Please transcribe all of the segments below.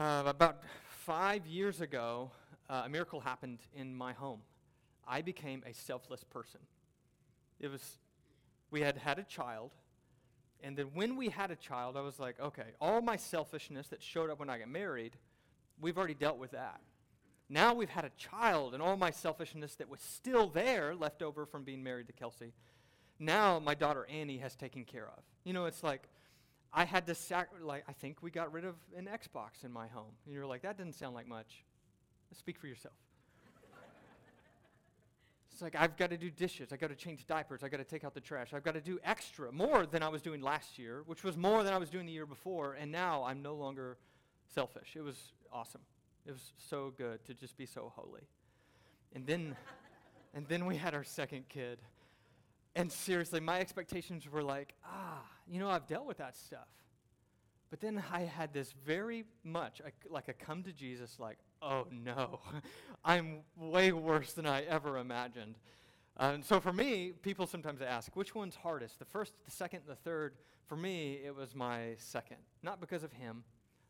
About 5 years ago, a miracle happened in my home. I became a selfless person. It was, we had had a child, and then when we had a child, I was like, okay, all my selfishness that showed up when I got married, we've already dealt with that. Now we've had a child, and all my selfishness that was still there, left over from being married to Kelsey, now my daughter Annie has taken care of. You know, it's like, I had to I think we got rid of an Xbox in my home. And you're like, that doesn't sound like much. Speak for yourself. It's like, I've got to do dishes. I've got to change diapers. I've got to take out the trash. I've got to do extra, more than I was doing last year, which was more than I was doing the year before, and now I'm no longer selfish. It was awesome. It was so good to just be so holy. And then, we had our second kid. And seriously, my expectations were like, you know, I've dealt with that stuff. But then I had this very much, like a come to Jesus, like, oh no, I'm way worse than I ever imagined. And so for me, people sometimes ask, which one's hardest? The first, the second, the third. For me, it was my second. Not because of him,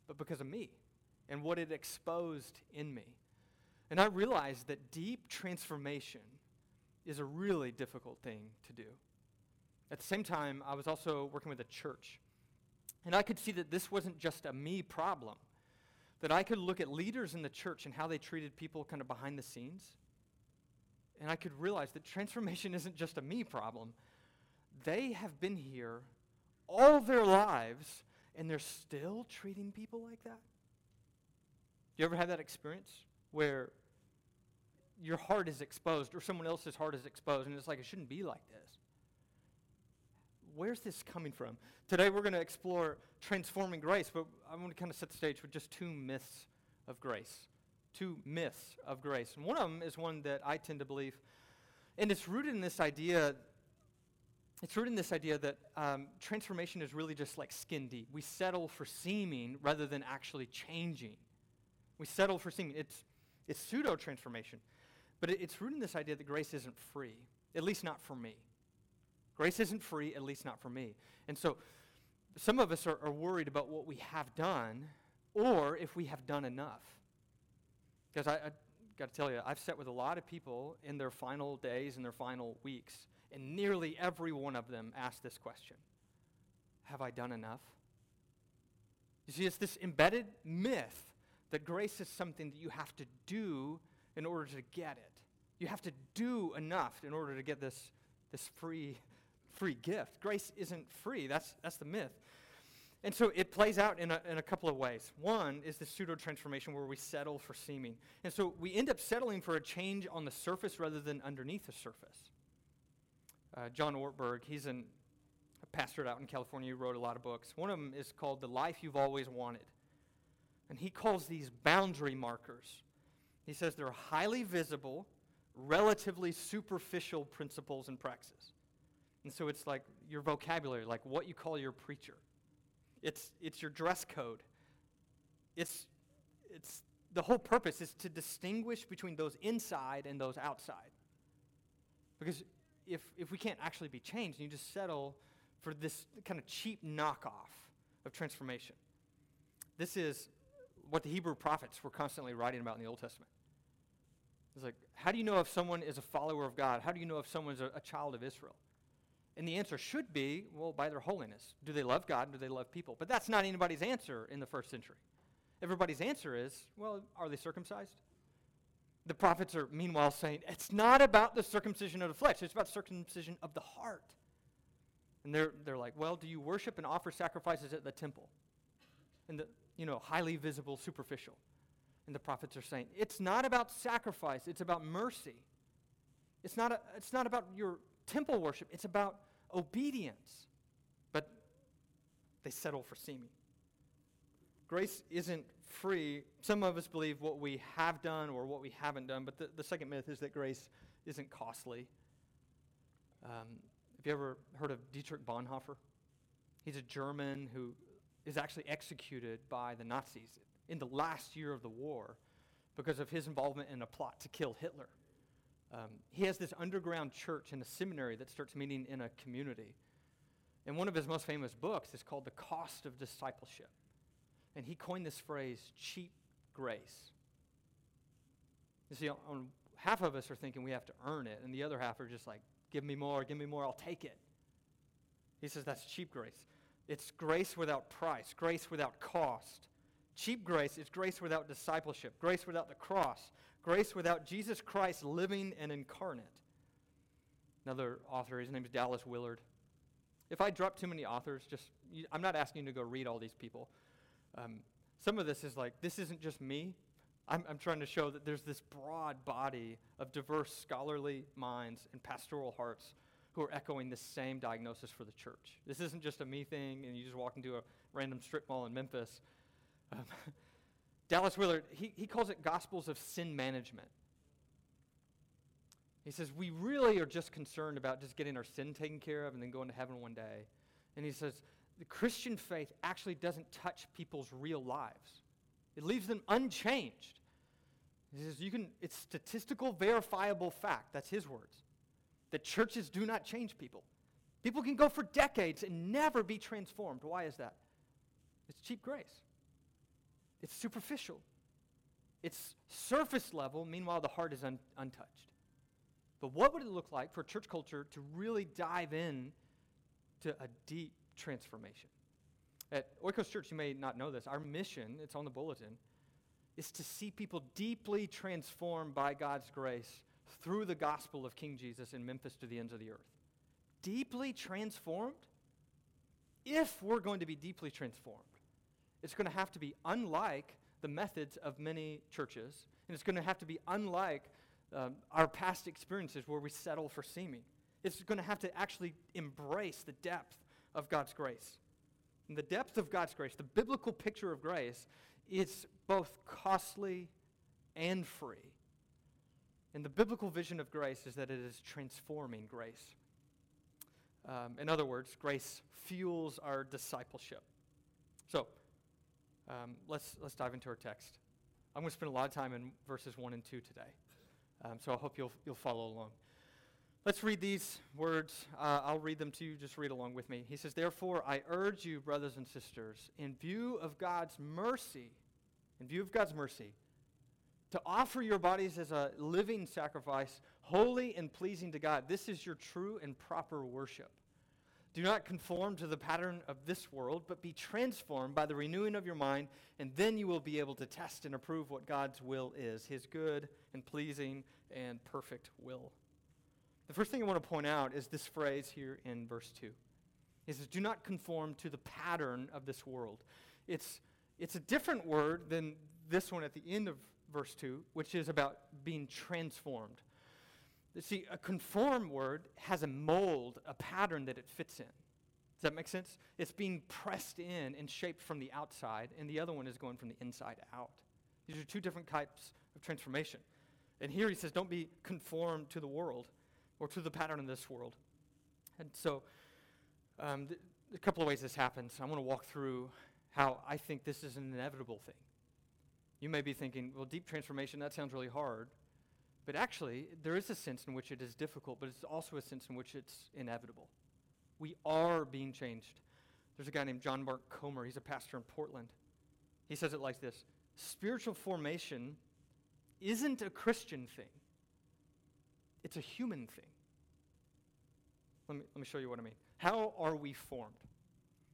but because of me and what it exposed in me. And I realized that deep transformation is a really difficult thing to do. At the same time, I was also working with a church. And I could see that this wasn't just a me problem, that I could look at leaders in the church and how they treated people kind of behind the scenes. And I could realize that transformation isn't just a me problem. They have been here all their lives, and they're still treating people like that. You ever have that experience where your heart is exposed or someone else's heart is exposed, and it's like, it shouldn't be like this? Where's this coming from? Today we're going to explore transforming grace, but I want to kind of set the stage with just two myths of grace. And one of them is one that I tend to believe, and it's rooted in this idea that transformation is really just like skin deep. We settle for seeming rather than actually changing. We settle for seeming. It's pseudo-transformation, but it's rooted in this idea that grace isn't free, at least not for me. Grace isn't free, at least not for me. And so some of us are worried about what we have done or if we have done enough. Because I got to tell you, I've sat with a lot of people in their final days and their final weeks, and nearly every one of them asked this question: have I done enough? You see, it's this embedded myth that grace is something that you have to do in order to get it. You have to do enough in order to get this free gift. Grace isn't free. That's the myth. And so it plays out in a couple of ways. One is the pseudo-transformation where we settle for seeming. And so we end up settling for a change on the surface rather than underneath the surface. John Ortberg, he's a pastor out in California. He wrote a lot of books. One of them is called The Life You've Always Wanted. And he calls these boundary markers. He says they're highly visible, relatively superficial principles and practices. And so it's like your vocabulary, like what you call your preacher. It's your dress code. It's the whole purpose is to distinguish between those inside and those outside. Because if we can't actually be changed, you just settle for this kind of cheap knockoff of transformation. This is what the Hebrew prophets were constantly writing about in the Old Testament. It's like, how do you know if someone is a follower of God? How do you know if someone's a child of Israel? And the answer should be, well, by their holiness. Do they love God? Do they love people? But that's not anybody's answer in the first century. Everybody's answer is, well, are they circumcised? The prophets are meanwhile saying, it's not about the circumcision of the flesh. It's about circumcision of the heart. And they're like, well, do you worship and offer sacrifices at the temple? And highly visible, superficial. And the prophets are saying, it's not about sacrifice, it's about mercy. It's not about your temple worship, it's about obedience. But they settle for seeming. Grace isn't free. Some of us believe what we have done or what we haven't done, but the second myth is that grace isn't costly. Have you ever heard of Dietrich Bonhoeffer? He's a German who is actually executed by the Nazis in the last year of the war because of his involvement in a plot to kill Hitler. He has this underground church in a seminary that starts meeting in a community. And one of his most famous books is called The Cost of Discipleship. and he coined this phrase, cheap grace. You see, half of us are thinking we have to earn it, and the other half are just like, give me more, I'll take it. He says that's cheap grace. It's grace without price, grace without cost. Cheap grace is grace without discipleship, grace without the cross, grace without Jesus Christ living and incarnate. Another author, his name is Dallas Willard. If I drop too many authors, I'm not asking you to go read all these people. Some of this is like, this isn't just me. I'm trying to show that there's this broad body of diverse scholarly minds and pastoral hearts who are echoing the same diagnosis for the church. This isn't just a me thing and you just walk into a random strip mall in Memphis. Dallas Willard, he calls it gospels of sin management. He says, we really are just concerned about just getting our sin taken care of and then going to heaven one day. And he says, the Christian faith actually doesn't touch people's real lives. It leaves them unchanged. He says, it's statistical, verifiable fact. That's his words. That churches do not change people. People can go for decades and never be transformed. Why is that? It's cheap grace. It's superficial. It's surface level. Meanwhile, the heart is untouched. But what would it look like for church culture to really dive in to a deep transformation? At Oikos Church, you may not know this, our mission, it's on the bulletin, is to see people deeply transformed by God's grace through the gospel of King Jesus in Memphis to the ends of the earth. Deeply transformed? If we're going to be deeply transformed, it's going to have to be unlike the methods of many churches, and it's going to have to be unlike our past experiences where we settle for seeming. It's going to have to actually embrace the depth of God's grace. And the depth of God's grace, the biblical picture of grace, is both costly and free. And the biblical vision of grace is that it is transforming grace. In other words, grace fuels our discipleship. So, let's dive into our text. I'm going to spend a lot of time in verses 1 and 2 today. So I hope you'll follow along. Let's read these words. I'll read them to you. Just read along with me. He says, therefore, I urge you, brothers and sisters, in view of God's mercy, to offer your bodies as a living sacrifice, holy and pleasing to God. This is your true and proper worship. Do not conform to the pattern of this world, but be transformed by the renewing of your mind, and then you will be able to test and approve what God's will is, his good and pleasing and perfect will. The first thing I want to point out is this phrase here in verse 2. It says, do not conform to the pattern of this world. It's a different word than this one at the end of verse 2, which is about being transformed. See, a conform word has a mold, a pattern that it fits in. Does that make sense? It's being pressed in and shaped from the outside, and the other one is going from the inside out. These are two different types of transformation. And here he says, don't be conformed to the world or to the pattern of this world. And so a couple of ways this happens. I want to walk through how I think this is an inevitable thing. You may be thinking, well, deep transformation, that sounds really hard. But actually, there is a sense in which it is difficult, but it's also a sense in which it's inevitable. We are being changed. There's a guy named John Mark Comer. He's a pastor in Portland. He says it like this: spiritual formation isn't a Christian thing. It's a human thing. Let me show you what I mean. How are we formed?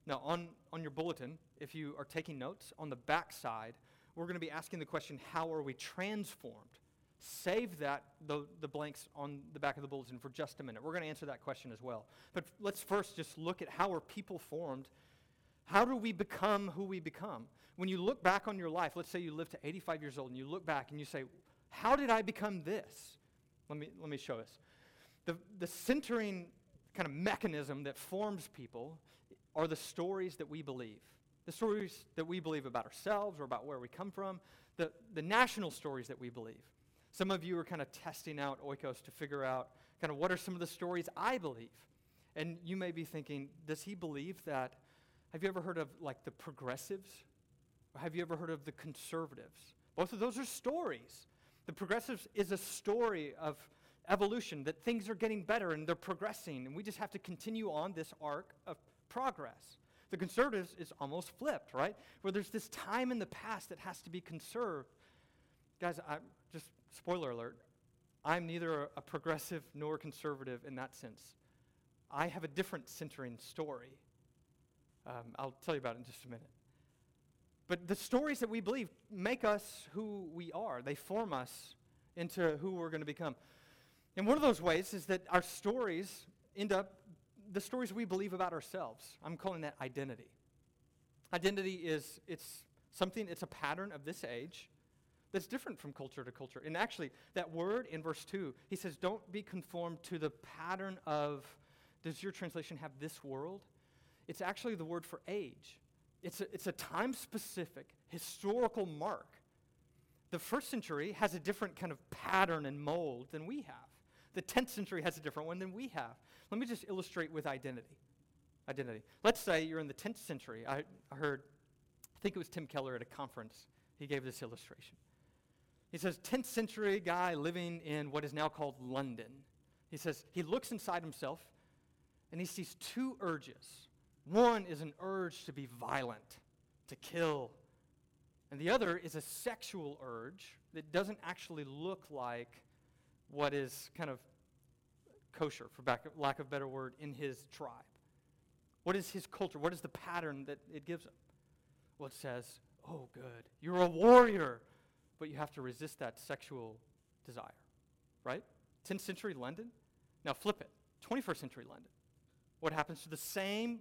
Now, on your bulletin, if you are taking notes, on the back side, we're going to be asking the question, how are we transformed? Save that, the blanks on the back of the bulletin for just a minute. We're going to answer that question as well. But let's first just look at how are people formed. How do we become who we become? When you look back on your life, let's say you live to 85 years old, and you look back and you say, how did I become this? Let me show this. The centering kind of mechanism that forms people are the stories that we believe. The stories that we believe about ourselves or about where we come from. The national stories that we believe. Some of you are kind of testing out Oikos to figure out kind of what are some of the stories I believe. And you may be thinking, does he believe that? Have you ever heard of like the progressives? Or have you ever heard of the conservatives? Both of those are stories. The progressives is a story of evolution, that things are getting better and they're progressing, and we just have to continue on this arc of progress. The conservatives is almost flipped, right? Where there's this time in the past that has to be conserved. Guys, just spoiler alert, I'm neither a progressive nor conservative in that sense. I have a different centering story. I'll tell you about it in just a minute. But the stories that we believe make us who we are. They form us into who we're going to become. And one of those ways is that our stories end up, the stories we believe about ourselves. I'm calling that identity. Identity is, it's a pattern of this age that's different from culture to culture. And actually, that word in verse 2, he says, don't be conformed to the pattern of, does your translation have this world? It's actually the word for age. It's a time-specific, historical mark. The first century has a different kind of pattern and mold than we have. The 10th century has a different one than we have. Let me just illustrate with identity. Let's say you're in the 10th century. I think it was Tim Keller at a conference. He gave this illustration. He says, 10th century guy living in what is now called London. He says, he looks inside himself, and he sees two urges. One is an urge to be violent, to kill. And the other is a sexual urge that doesn't actually look like what is kind of kosher, for lack of a better word, in his tribe. What is his culture? What is the pattern that it gives him? Well, it says, oh, good, you're a warrior, but you have to resist that sexual desire, right? 10th century London. Now flip it, 21st century London. What happens to the same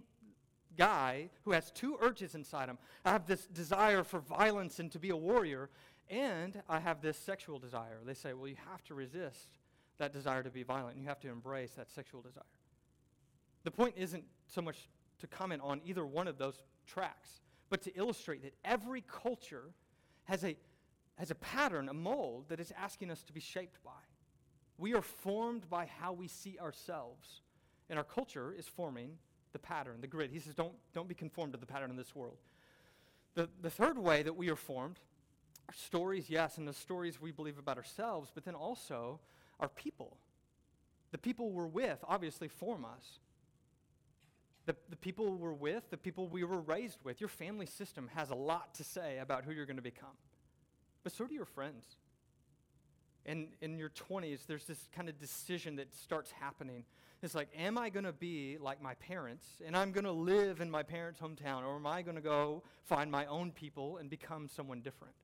guy who has two urges inside him? I have this desire for violence and to be a warrior, and I have this sexual desire. They say, well, you have to resist that desire to be violent, and you have to embrace that sexual desire. The point isn't so much to comment on either one of those tracks, but to illustrate that every culture has a pattern, a mold, that is asking us to be shaped by. We are formed by how we see ourselves, and our culture is forming the pattern, the grid. He says, don't be conformed to the pattern in this world. The third way that we are formed, our stories, yes, and the stories we believe about ourselves, but then also our people. The people we're with obviously form us. The people we're with, the people we were raised with, your family system has a lot to say about who you're going to become. But so do your friends. And in your 20s, there's this kind of decision that starts happening. It's like, am I going to be like my parents, and I'm going to live in my parents' hometown, or am I going to go find my own people and become someone different?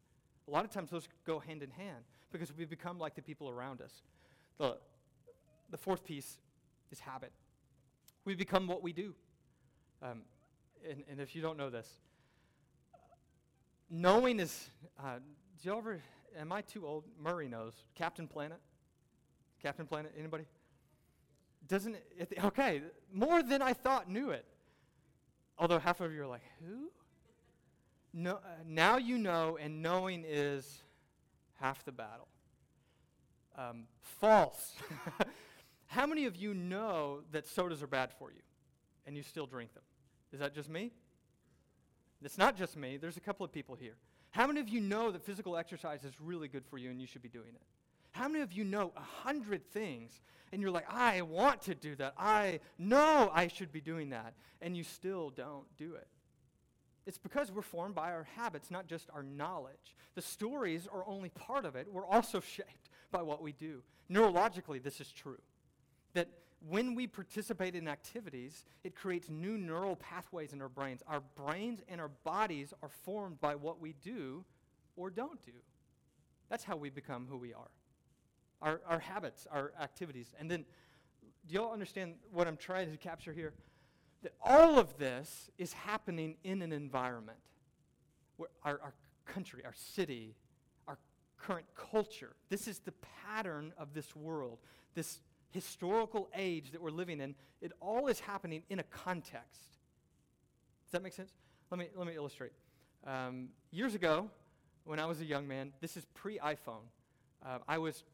A lot of times those go hand in hand because we become like the people around us. The fourth piece is habit. We become what we do. And if you don't know this, knowing is, do you ever, am I too old? Murray knows. Captain Planet, anybody? Doesn't it? Okay, more than I thought knew it. Although half of you are like, who? No, now you know, and knowing is half the battle. False. How many of you know that sodas are bad for you, and you still drink them? Is that just me? It's not just me. There's a couple of people here. How many of you know that physical exercise is really good for you, and you should be doing it? How many of you know 100 things, and you're like, I want to do that. I know I should be doing that, and you still don't do it? It's because we're formed by our habits, not just our knowledge. The stories are only part of it. We're also shaped by what we do. Neurologically, this is true, that when we participate in activities, it creates new neural pathways in our brains. Our brains and our bodies are formed by what we do or don't do. That's how we become who we are. Our habits, our activities. And then, do y'all understand what I'm trying to capture here? That all of this is happening in an environment. Where our country, our city, our current culture. This is the pattern of this world, this historical age that we're living in. It all is happening in a context. Does that make sense? Let me illustrate. Years ago, when I was a young man, this is pre-iPhone, I was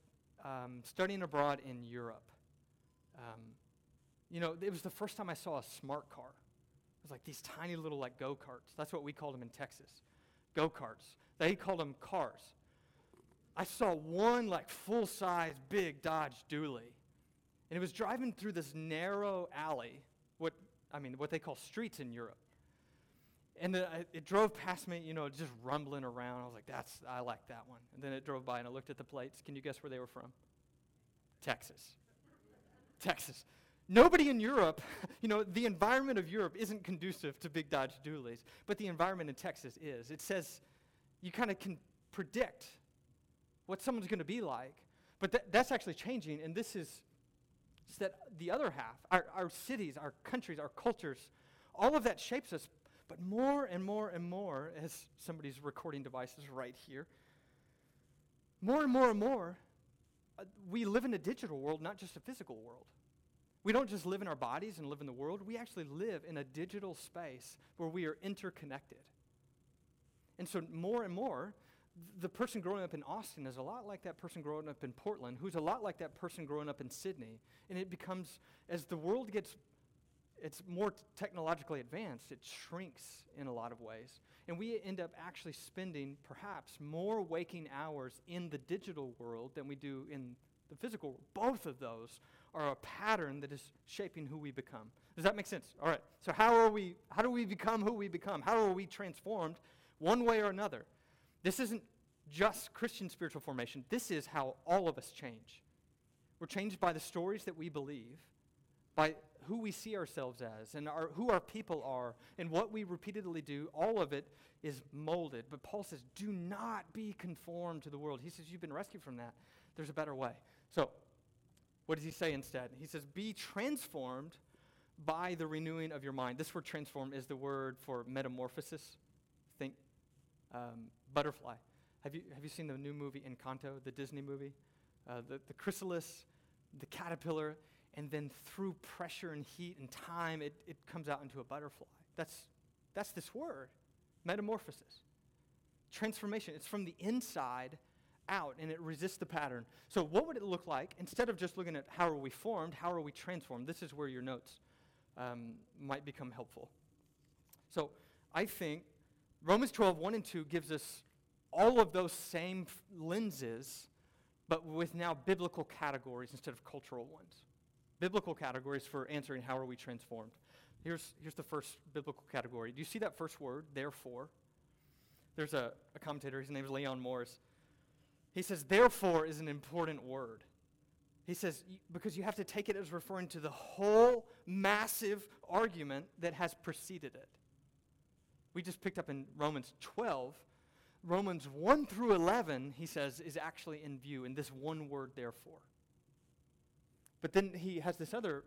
studying abroad in Europe. It was the first time I saw a smart car. It was like these tiny little like go-karts. That's what we called them in Texas, go-karts. They called them cars. I saw one like full-size big Dodge Dually, and it was driving through this narrow alley, what they call streets in Europe. And then it drove past me, you know, just rumbling around. I was like, I like that one. And then it drove by and I looked at the plates. Can you guess where they were from? Texas. Texas. Nobody in Europe, you know, the environment of Europe isn't conducive to big Dodge Dualies, but the environment in Texas is. It says you kind of can predict what someone's going to be like, but that's actually changing, and this is that the other half, our cities, our countries, our cultures, all of that shapes us, but more and more and more, as somebody's recording device is right here, more and more and more, we live in a digital world, not just a physical world. We don't just live in our bodies and live in the world. We actually live in a digital space where we are interconnected. And so more and more, the person growing up in Austin is a lot like that person growing up in Portland, who's a lot like that person growing up in Sydney. And it becomes, as the world gets, it's more technologically advanced, it shrinks in a lot of ways. And we end up actually spending perhaps more waking hours in the digital world than we do in the physical world. Both of those are a pattern that is shaping who we become. Does that make sense? All right. So how do we become who we become? How are we transformed one way or another? This isn't just Christian spiritual formation. This is how all of us change. We're changed by the stories that we believe, by who we see ourselves as, and who our people are, and what we repeatedly do. All of it is molded. But Paul says, do not be conformed to the world. He says, you've been rescued from that. There's a better way. So what does he say instead? He says, be transformed by the renewing of your mind. This word transform is the word for metamorphosis. Think butterfly. Have you seen the new movie Encanto, the Disney movie? The chrysalis, the caterpillar, and then through pressure and heat and time, it comes out into a butterfly. That's this word, metamorphosis. Transformation, it's from the inside out, and it resists the pattern. So what would it look like, instead of just looking at how are we formed, how are we transformed? This is where your notes might become helpful. So I think Romans 12:1-2 gives us all of those same lenses, but with now biblical categories instead of cultural ones. Biblical categories for answering how are we transformed. Here's the first biblical category. Do you see that first word, therefore? There's a commentator, his name is Leon Morris. He says, therefore is an important word. He says, because you have to take it as referring to the whole massive argument that has preceded it. We just picked up in Romans 12. Romans 1-11, he says, is actually in view in this one word, therefore. But then he has this other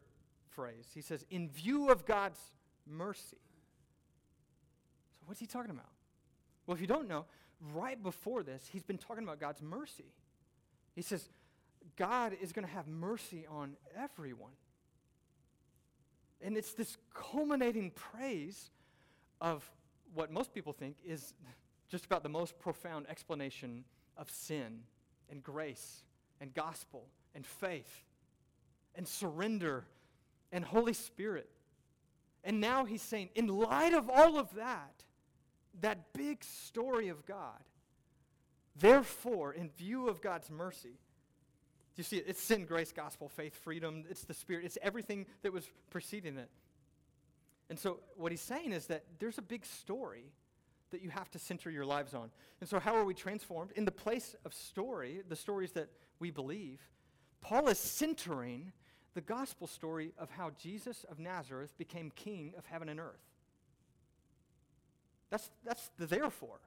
phrase. He says, in view of God's mercy. So what's he talking about? Well, if you don't know, right before this, he's been talking about God's mercy. He says, God is going to have mercy on everyone. And it's this culminating praise of what most people think is just about the most profound explanation of sin and grace and gospel and faith and surrender, and Holy Spirit. And now he's saying, in light of all of that, that big story of God, therefore, in view of God's mercy, do you see it? It's sin, grace, gospel, faith, freedom, it's the Spirit, it's everything that was preceding it. And so what he's saying is that there's a big story that you have to center your lives on. And so how are we transformed? In the place of story, the stories that we believe, Paul is centering the gospel story of how Jesus of Nazareth became king of heaven and earth. That's the therefore.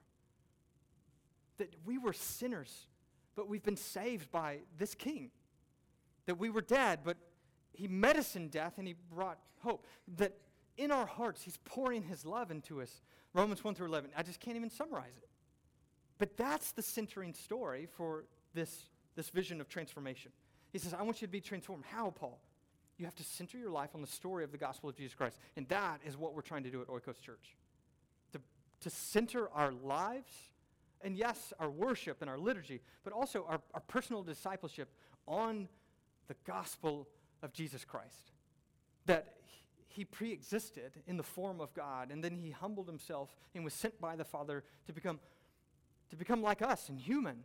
That we were sinners, but we've been saved by this king. That we were dead, but he medicined death and he brought hope. That in our hearts, he's pouring his love into us. Romans 1-11, I just can't even summarize it. But that's the centering story for this vision of transformation. He says, I want you to be transformed. How, Paul? You have to center your life on the story of the gospel of Jesus Christ. And that is what we're trying to do at Oikos Church. To center our lives, and yes, our worship and our liturgy, but also our personal discipleship on the gospel of Jesus Christ. That he preexisted in the form of God, and then he humbled himself and was sent by the Father to become like us and human.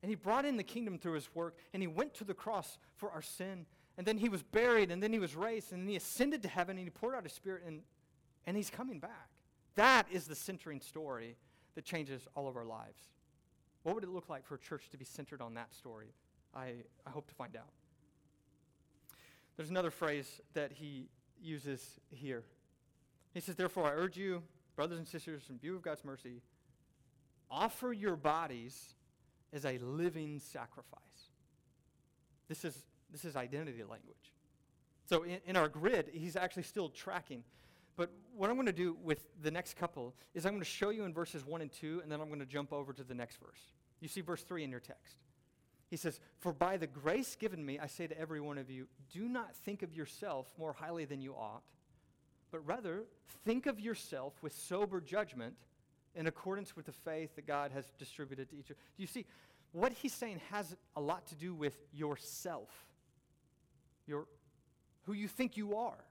And he brought in the kingdom through his work, and he went to the cross for our sin. And then he was buried, and then he was raised, and then he ascended to heaven, and he poured out his Spirit, and he's coming back. That is the centering story that changes all of our lives. What would it look like for a church to be centered on that story? I hope to find out. There's another phrase that he uses here. He says, therefore, I urge you, brothers and sisters, in view of God's mercy, offer your bodies as a living sacrifice. This is identity language. So in our grid, he's actually still tracking. But what I'm going to do with the next couple is I'm going to show you in verses 1 and 2, and then I'm going to jump over to the next verse. You see verse 3 in your text. He says, for by the grace given me, I say to every one of you, do not think of yourself more highly than you ought, but rather think of yourself with sober judgment in accordance with the faith that God has distributed to each of you. Do you see, what he's saying has a lot to do with yourself, who you think you are.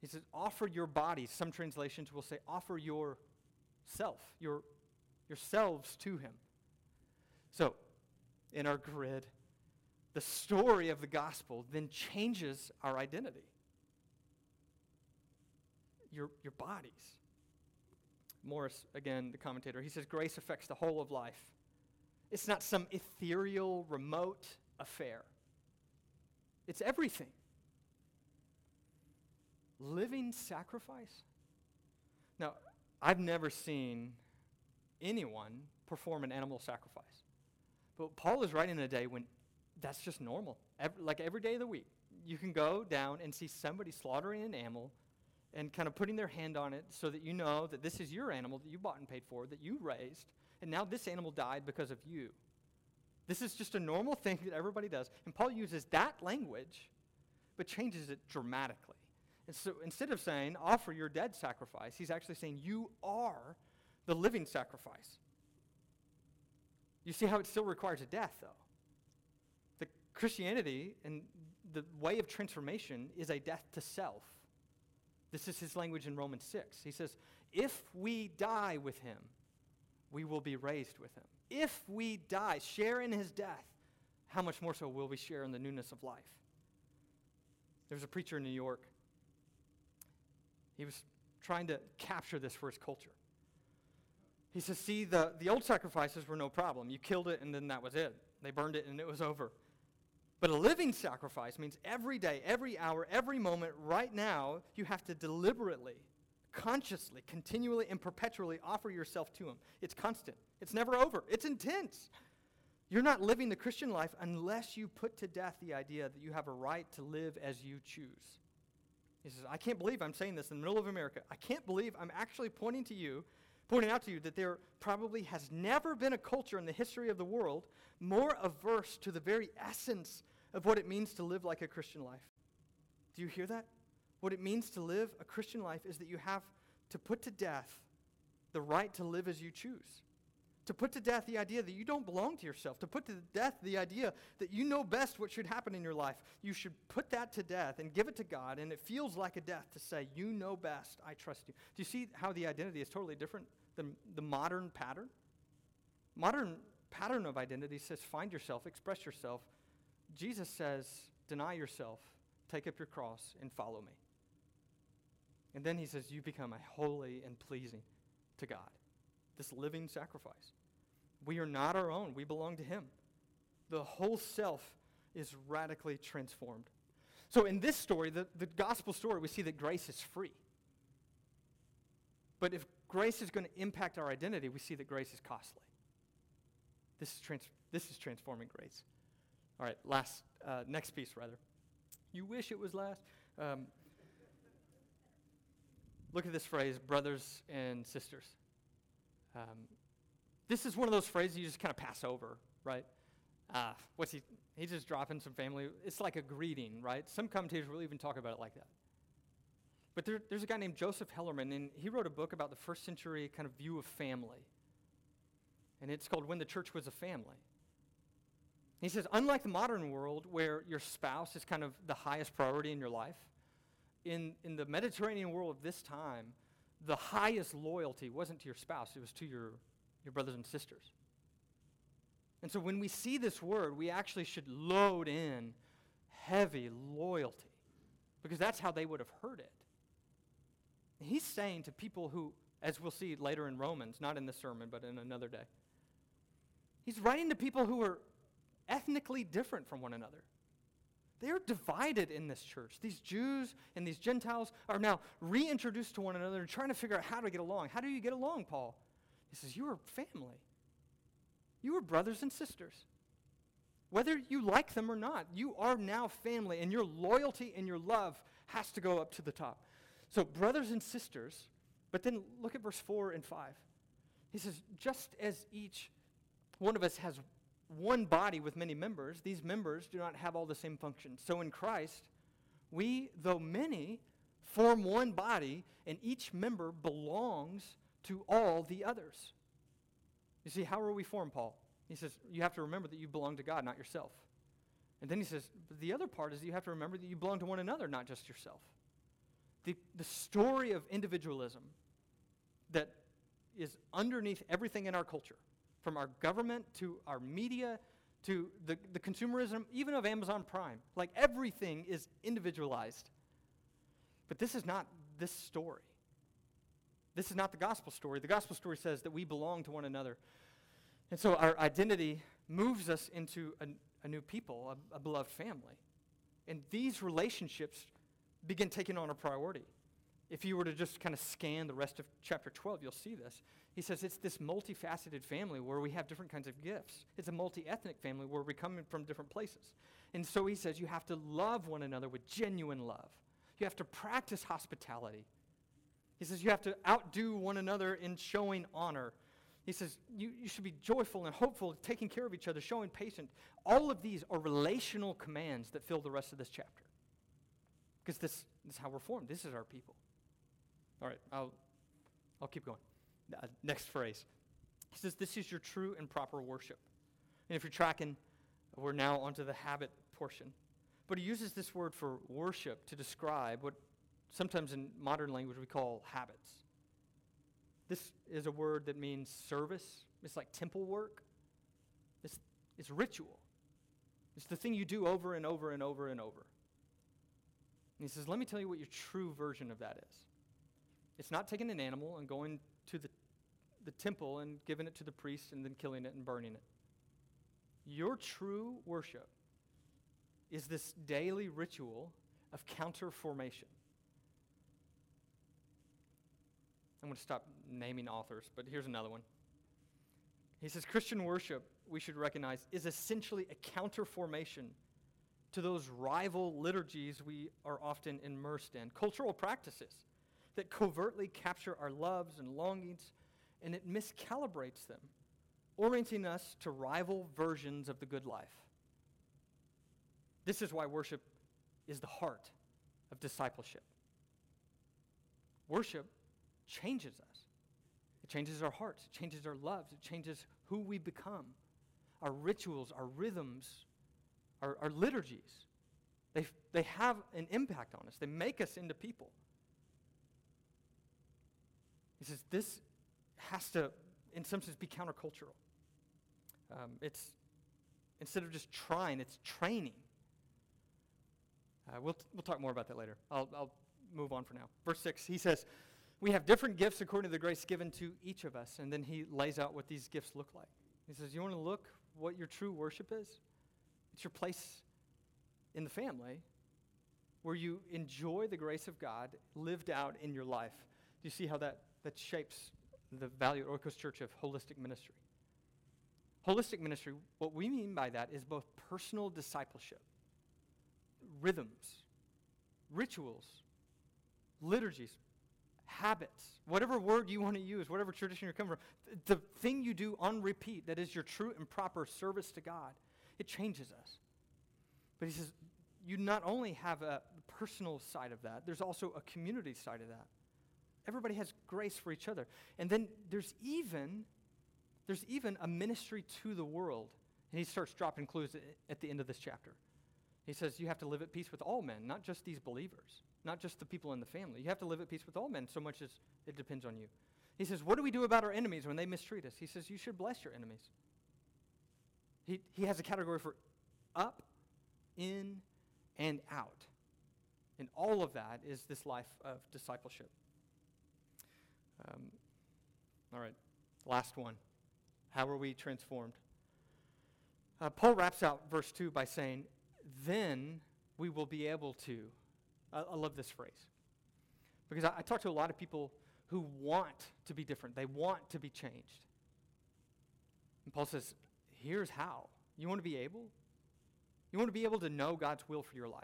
He says, offer your bodies. Some translations will say, offer yourself, yourselves to him. So, in our grid, the story of the gospel then changes our identity. Your bodies. Morris, again, the commentator, he says, grace affects the whole of life. It's not some ethereal, remote affair. It's everything. Living sacrifice? Now, I've never seen anyone perform an animal sacrifice. But Paul is writing in a day when that's just normal. Every day of the week, you can go down and see somebody slaughtering an animal and kind of putting their hand on it so that you know that this is your animal that you bought and paid for, that you raised, and now this animal died because of you. This is just a normal thing that everybody does. And Paul uses that language, but changes it dramatically. And so instead of saying, offer your dead sacrifice, he's actually saying, you are the living sacrifice. You see how it still requires a death, though. The Christianity and the way of transformation is a death to self. This is his language in Romans 6. He says, if we die with him, we will be raised with him. If we die, share in his death, how much more so will we share in the newness of life? There was a preacher in New York. He was trying to capture this for his culture. He says, see, the old sacrifices were no problem. You killed it, and then that was it. They burned it, and it was over. But a living sacrifice means every day, every hour, every moment, right now, you have to deliberately, consciously, continually, and perpetually offer yourself to him. It's constant. It's never over. It's intense. You're not living the Christian life unless you put to death the idea that you have a right to live as you choose. He says, I can't believe I'm saying this in the middle of America. I can't believe I'm actually pointing out to you that there probably has never been a culture in the history of the world more averse to the very essence of what it means to live like a Christian life. Do you hear that? What it means to live a Christian life is that you have to put to death the right to live as you choose. To put to death the idea that you don't belong to yourself. To put to death the idea that you know best what should happen in your life. You should put that to death and give it to God, and it feels like a death to say, you know best, I trust you. Do you see how the identity is totally different than the modern pattern? Modern pattern of identity says, find yourself, express yourself. Jesus says, deny yourself, take up your cross, and follow me. And then he says, you become a holy and pleasing to God. This living sacrifice. We are not our own. We belong to him. The whole self is radically transformed. So in this story, the gospel story, we see that grace is free. But if grace is going to impact our identity, we see that grace is costly. This is transforming grace. All right, next piece, rather. You wish it was last. Look at this phrase, brothers and sisters. This is one of those phrases you just kind of pass over, right? What's he? He's just dropping some family. It's like a greeting, right? Some commentators will even talk about it like that. But there's a guy named Joseph Hellerman, and he wrote a book about the first century kind of view of family. And it's called When the Church Was a Family. He says, unlike the modern world where your spouse is kind of the highest priority in your life, in the Mediterranean world of this time, the highest loyalty wasn't to your spouse, it was to your brothers and sisters. And so when we see this word, we actually should load in heavy loyalty because that's how they would have heard it. He's saying to people who, as we'll see later in Romans, not in this sermon, but in another day, he's writing to people who are ethnically different from one another. They're divided in this church. These Jews and these Gentiles are now reintroduced to one another and trying to figure out how to get along. How do you get along, Paul? He says, you are family. You are brothers and sisters. Whether you like them or not, you are now family, and your loyalty and your love has to go up to the top. So brothers and sisters, but then look at verse 4 and 5. He says, just as each one of us has one body with many members, these members do not have all the same functions. So in Christ, we, though many, form one body, and each member belongs to all the others. You see, how are we formed, Paul? He says, you have to remember that you belong to God, not yourself. And then he says, but the other part is that you have to remember that you belong to one another, not just yourself. The story of individualism that is underneath everything in our culture, from our government to our media to the consumerism, even of Amazon Prime. Like, everything is individualized. But this is not this story. This is not the gospel story. The gospel story says that we belong to one another. And so our identity moves us into a new people, a beloved family. And these relationships begin taking on a priority. If you were to just kind of scan the rest of chapter 12, you'll see this. He says it's this multifaceted family where we have different kinds of gifts. It's a multi-ethnic family where we're coming from different places. And so he says you have to love one another with genuine love. You have to practice hospitality. He says you have to outdo one another in showing honor. He says you should be joyful and hopeful, taking care of each other, showing patience. All of these are relational commands that fill the rest of this chapter. Because this is how we're formed. This is our people. All right, I'll keep going. Next phrase. He says, this is your true and proper worship. And if you're tracking, we're now onto the habit portion. But he uses this word for worship to describe what sometimes in modern language we call habits. This is a word that means service. It's like temple work. It's ritual. It's the thing you do over and over and over and over. And he says, let me tell you what your true version of that is. It's not taking an animal and going to the temple and giving it to the priest and then killing it and burning it. Your true worship is this daily ritual of counterformation. I'm going to stop naming authors, but here's another one. He says, Christian worship, we should recognize, is essentially a counterformation to those rival liturgies we are often immersed in, cultural practices that covertly capture our loves and longings, and it miscalibrates them, orienting us to rival versions of the good life. This is why worship is the heart of discipleship. Worship changes us. It changes our hearts. It changes our loves. It changes who we become. Our rituals, our rhythms, our liturgies, they have an impact on us. They make us into people. He says this has to, in some sense, be countercultural. It's instead of just trying, it's training. We'll talk more about that later. I'll move on for now. Verse 6, he says, we have different gifts according to the grace given to each of us. And then he lays out what these gifts look like. He says, you want to look what your true worship is? It's your place in the family where you enjoy the grace of God lived out in your life. Do you see how that shapes the value at Oikos Church of holistic ministry? Holistic ministry, what we mean by that is both personal discipleship, rhythms, rituals, liturgies, habits, whatever word you want to use, whatever tradition you're coming from, the thing you do on repeat that is your true and proper service to God, it changes us. But he says, you not only have a personal side of that, there's also a community side of that. Everybody has grace for each other. And then there's even a ministry to the world. And he starts dropping clues at the end of this chapter. He says you have to live at peace with all men, not just these believers, not just the people in the family. You have to live at peace with all men so much as it depends on you. He says, what do we do about our enemies when they mistreat us? He says, you should bless your enemies. He has a category for up, in, and out. And all of that is this life of discipleship. All right, last one. How are we transformed? Paul wraps out verse 2 by saying, then we will be able to. I love this phrase. Because I talk to a lot of people who want to be different. They want to be changed. And Paul says, here's how. You want to be able? You want to be able to know God's will for your life.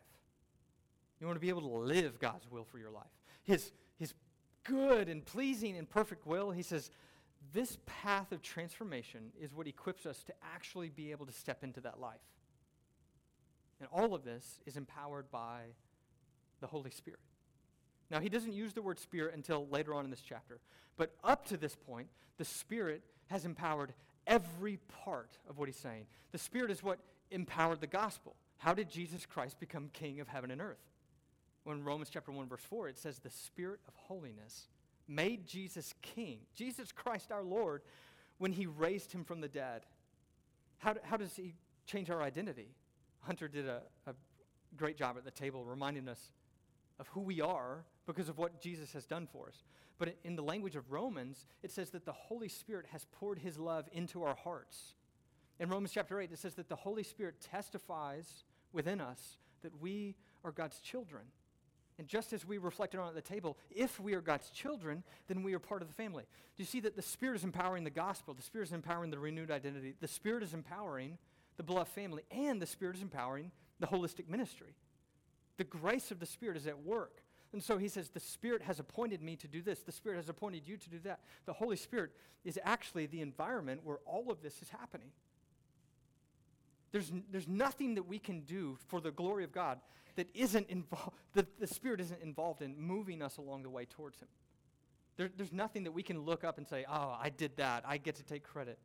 You want to be able to live God's will for your life. His good and pleasing and perfect will, he says, this path of transformation is what equips us to actually be able to step into that life. And all of this is empowered by the Holy Spirit. Now, he doesn't use the word Spirit until later on in this chapter. But up to this point, the Spirit has empowered every part of what he's saying. The Spirit is what empowered the gospel. How did Jesus Christ become King of heaven and earth? Well, in Romans chapter 1, verse 4, it says, the Spirit of holiness made Jesus King, Jesus Christ our Lord, when he raised him from the dead. How does he change our identity? Hunter did a great job at the table reminding us of who we are because of what Jesus has done for us. But in the language of Romans, it says that the Holy Spirit has poured his love into our hearts. In Romans chapter 8, it says that the Holy Spirit testifies within us that we are God's children. And just as we reflected on at the table, if we are God's children, then we are part of the family. Do you see that the Spirit is empowering the gospel? The Spirit is empowering the renewed identity. The Spirit is empowering the beloved family. And the Spirit is empowering the holistic ministry. The grace of the Spirit is at work. And so he says, the Spirit has appointed me to do this. The Spirit has appointed you to do that. The Holy Spirit is actually the environment where all of this is happening. There's nothing that we can do for the glory of God that isn't involved, that the Spirit isn't involved in moving us along the way towards him. There's nothing that we can look up and say, oh, I did that. I get to take credit.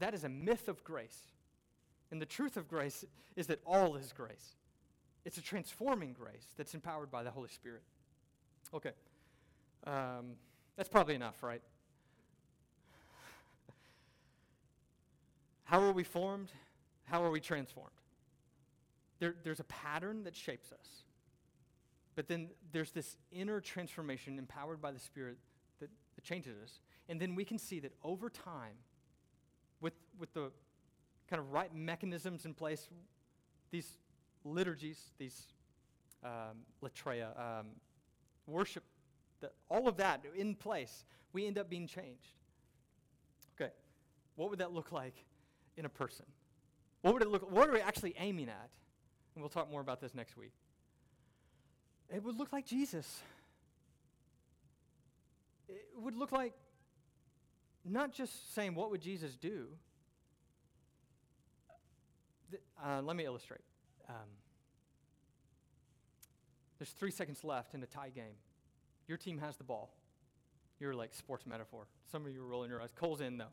That is a myth of grace. And the truth of grace is that all is grace. It's a transforming grace that's empowered by the Holy Spirit. Okay. That's probably enough, right? How are we formed? How are we transformed? There's a pattern that shapes us. But then there's this inner transformation empowered by the Spirit that changes us. And then we can see that over time, with the kind of right mechanisms in place, these liturgies, these latreia, worship, all of that in place, we end up being changed. Okay, what would that look like in a person? What are we actually aiming at? And we'll talk more about this next week. It would look like Jesus. It would look like not just saying, what would Jesus do? Let me illustrate. There's 3 seconds left in a tie game. Your team has the ball. You're like sports metaphor. Some of you are rolling your eyes. Cole's in, though.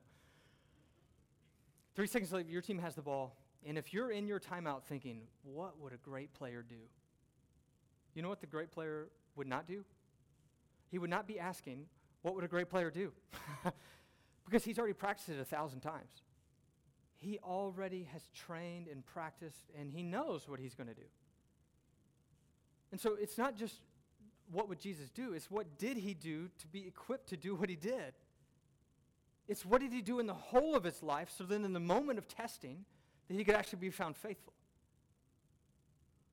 3 seconds left, your team has the ball. And if you're in your timeout thinking, what would a great player do? You know what the great player would not do? He would not be asking, what would a great player do? Because he's already practiced it 1,000 times. He already has trained and practiced, and he knows what he's going to do. And so it's not just what would Jesus do, it's what did he do to be equipped to do what he did. It's what did he do in the whole of his life, so then in the moment of testing, that he could actually be found faithful.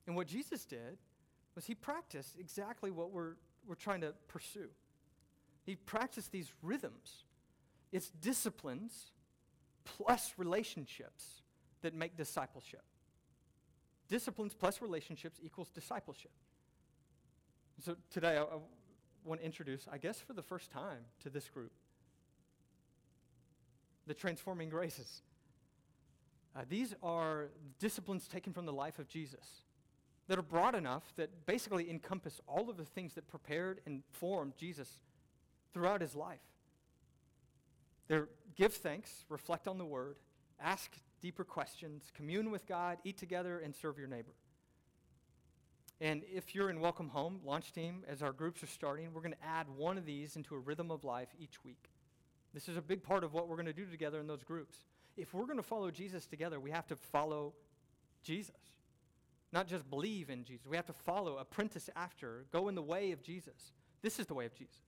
And what Jesus did was he practiced exactly what we're trying to pursue. He practiced these rhythms. It's disciplines plus relationships that make discipleship. Disciplines plus relationships equals discipleship. So today I want to introduce, I guess for the first time to this group, the Transforming Graces. These are disciplines taken from the life of Jesus that are broad enough that basically encompass all of the things that prepared and formed Jesus throughout his life. They're give thanks, reflect on the word, ask deeper questions, commune with God, eat together, and serve your neighbor. And if you're in Welcome Home, launch team, as our groups are starting, we're going to add one of these into a rhythm of life each week. This is a big part of what we're going to do together in those groups. If we're going to follow Jesus together, we have to follow Jesus. Not just believe in Jesus. We have to follow, apprentice after, go in the way of Jesus. This is the way of Jesus.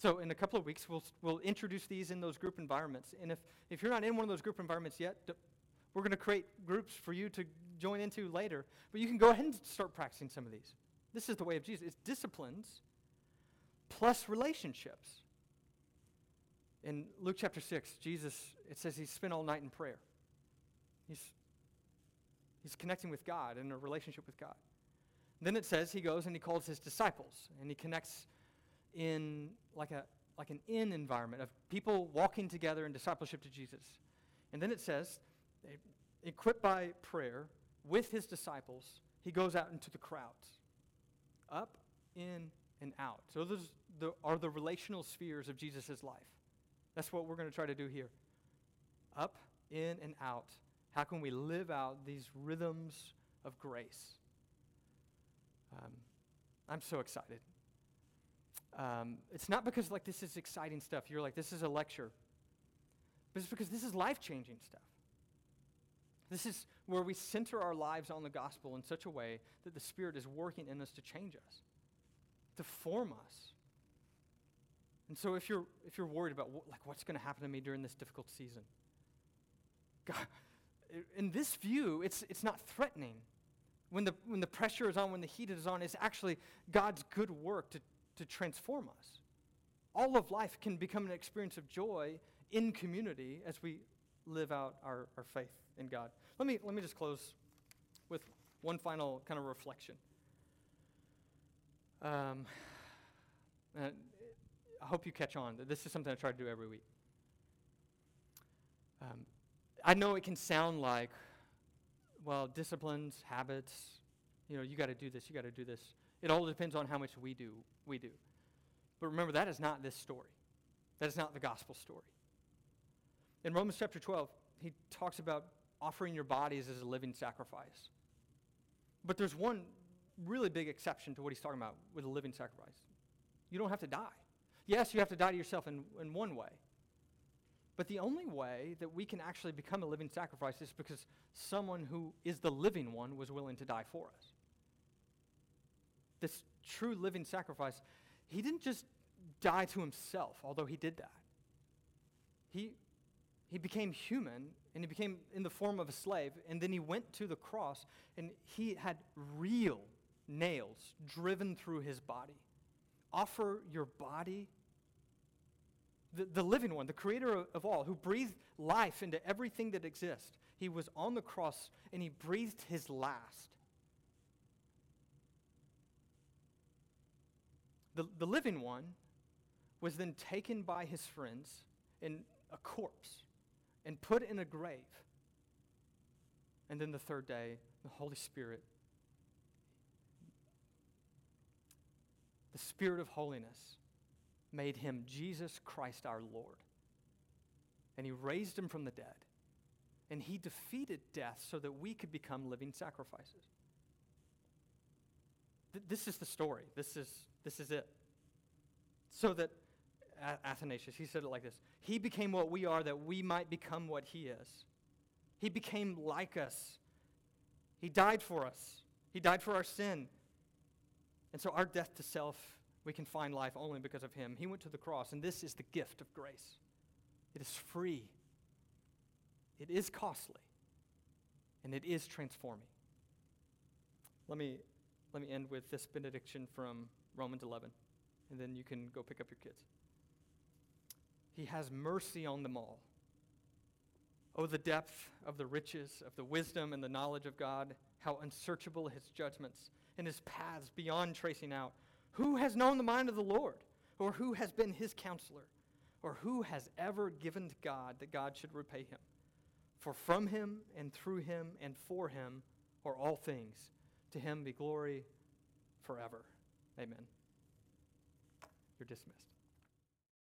So in a couple of weeks, we'll introduce these in those group environments. And if you're not in one of those group environments yet, we're going to create groups for you to join into later. But you can go ahead and start practicing some of these. This is the way of Jesus. It's disciplines plus relationships. In Luke chapter 6, Jesus, it says he spent all night in prayer. He's connecting with God in a relationship with God. And then it says he goes and he calls his disciples, and he connects in like an in environment of people walking together in discipleship to Jesus. And then it says, equipped by prayer with his disciples, he goes out into the crowds, up, in, and out. So those are the relational spheres of Jesus' life. That's what we're going to try to do here. Up, in, and out. How can we live out these rhythms of grace? I'm so excited. It's not because like this is exciting stuff. You're like, this is a lecture. But it's because this is life-changing stuff. This is where we center our lives on the gospel in such a way that the Spirit is working in us to change us, to form us. And so if you're worried about what's going to happen to me during this difficult season, God, in this view, it's not threatening. When the pressure is on, when the heat is on, it's actually God's good work to transform us. All of life can become an experience of joy in community as we live out our faith in God. Let me just close with one final kind of reflection. I hope you catch on. This is something I try to do every week. I know it can sound like, well, disciplines, habits, you got to do this, you got to do this. It all depends on how much we do. But remember, that is not this story. That is not the gospel story. In Romans chapter 12, he talks about offering your bodies as a living sacrifice. But there's one really big exception to what he's talking about with a living sacrifice. You don't have to die. Yes, you have to die to yourself in one way. But the only way that we can actually become a living sacrifice is because someone who is the living one was willing to die for us. This true living sacrifice, he didn't just die to himself, although he did that. He became human, and he became in the form of a slave, and then he went to the cross, and he had real nails driven through his body. Offer your body. The living one, the creator of all, who breathed life into everything that exists. He was on the cross, and he breathed his last. The living one was then taken by his friends in a corpse and put in a grave. And then the third day, the Holy Spirit, the Spirit of holiness, made him Jesus Christ our Lord. And he raised him from the dead. And he defeated death so that we could become living sacrifices. This is the story. This is it. So that, Athanasius, he said it like this: he became what we are that we might become what he is. He became like us. He died for us. He died for our sin. And so our death to self, we can find life only because of him. He went to the cross, and this is the gift of grace. It is free. It is costly. And it is transforming. Let me end with this benediction from Romans 11, and then you can go pick up your kids. He has mercy on them all. Oh, the depth of the riches, of the wisdom and the knowledge of God, how unsearchable his judgments and his paths beyond tracing out. Who has known the mind of the Lord? Or who has been his counselor? Or who has ever given to God that God should repay him? For from him and through him and for him are all things. To him be glory forever. Amen. You're dismissed.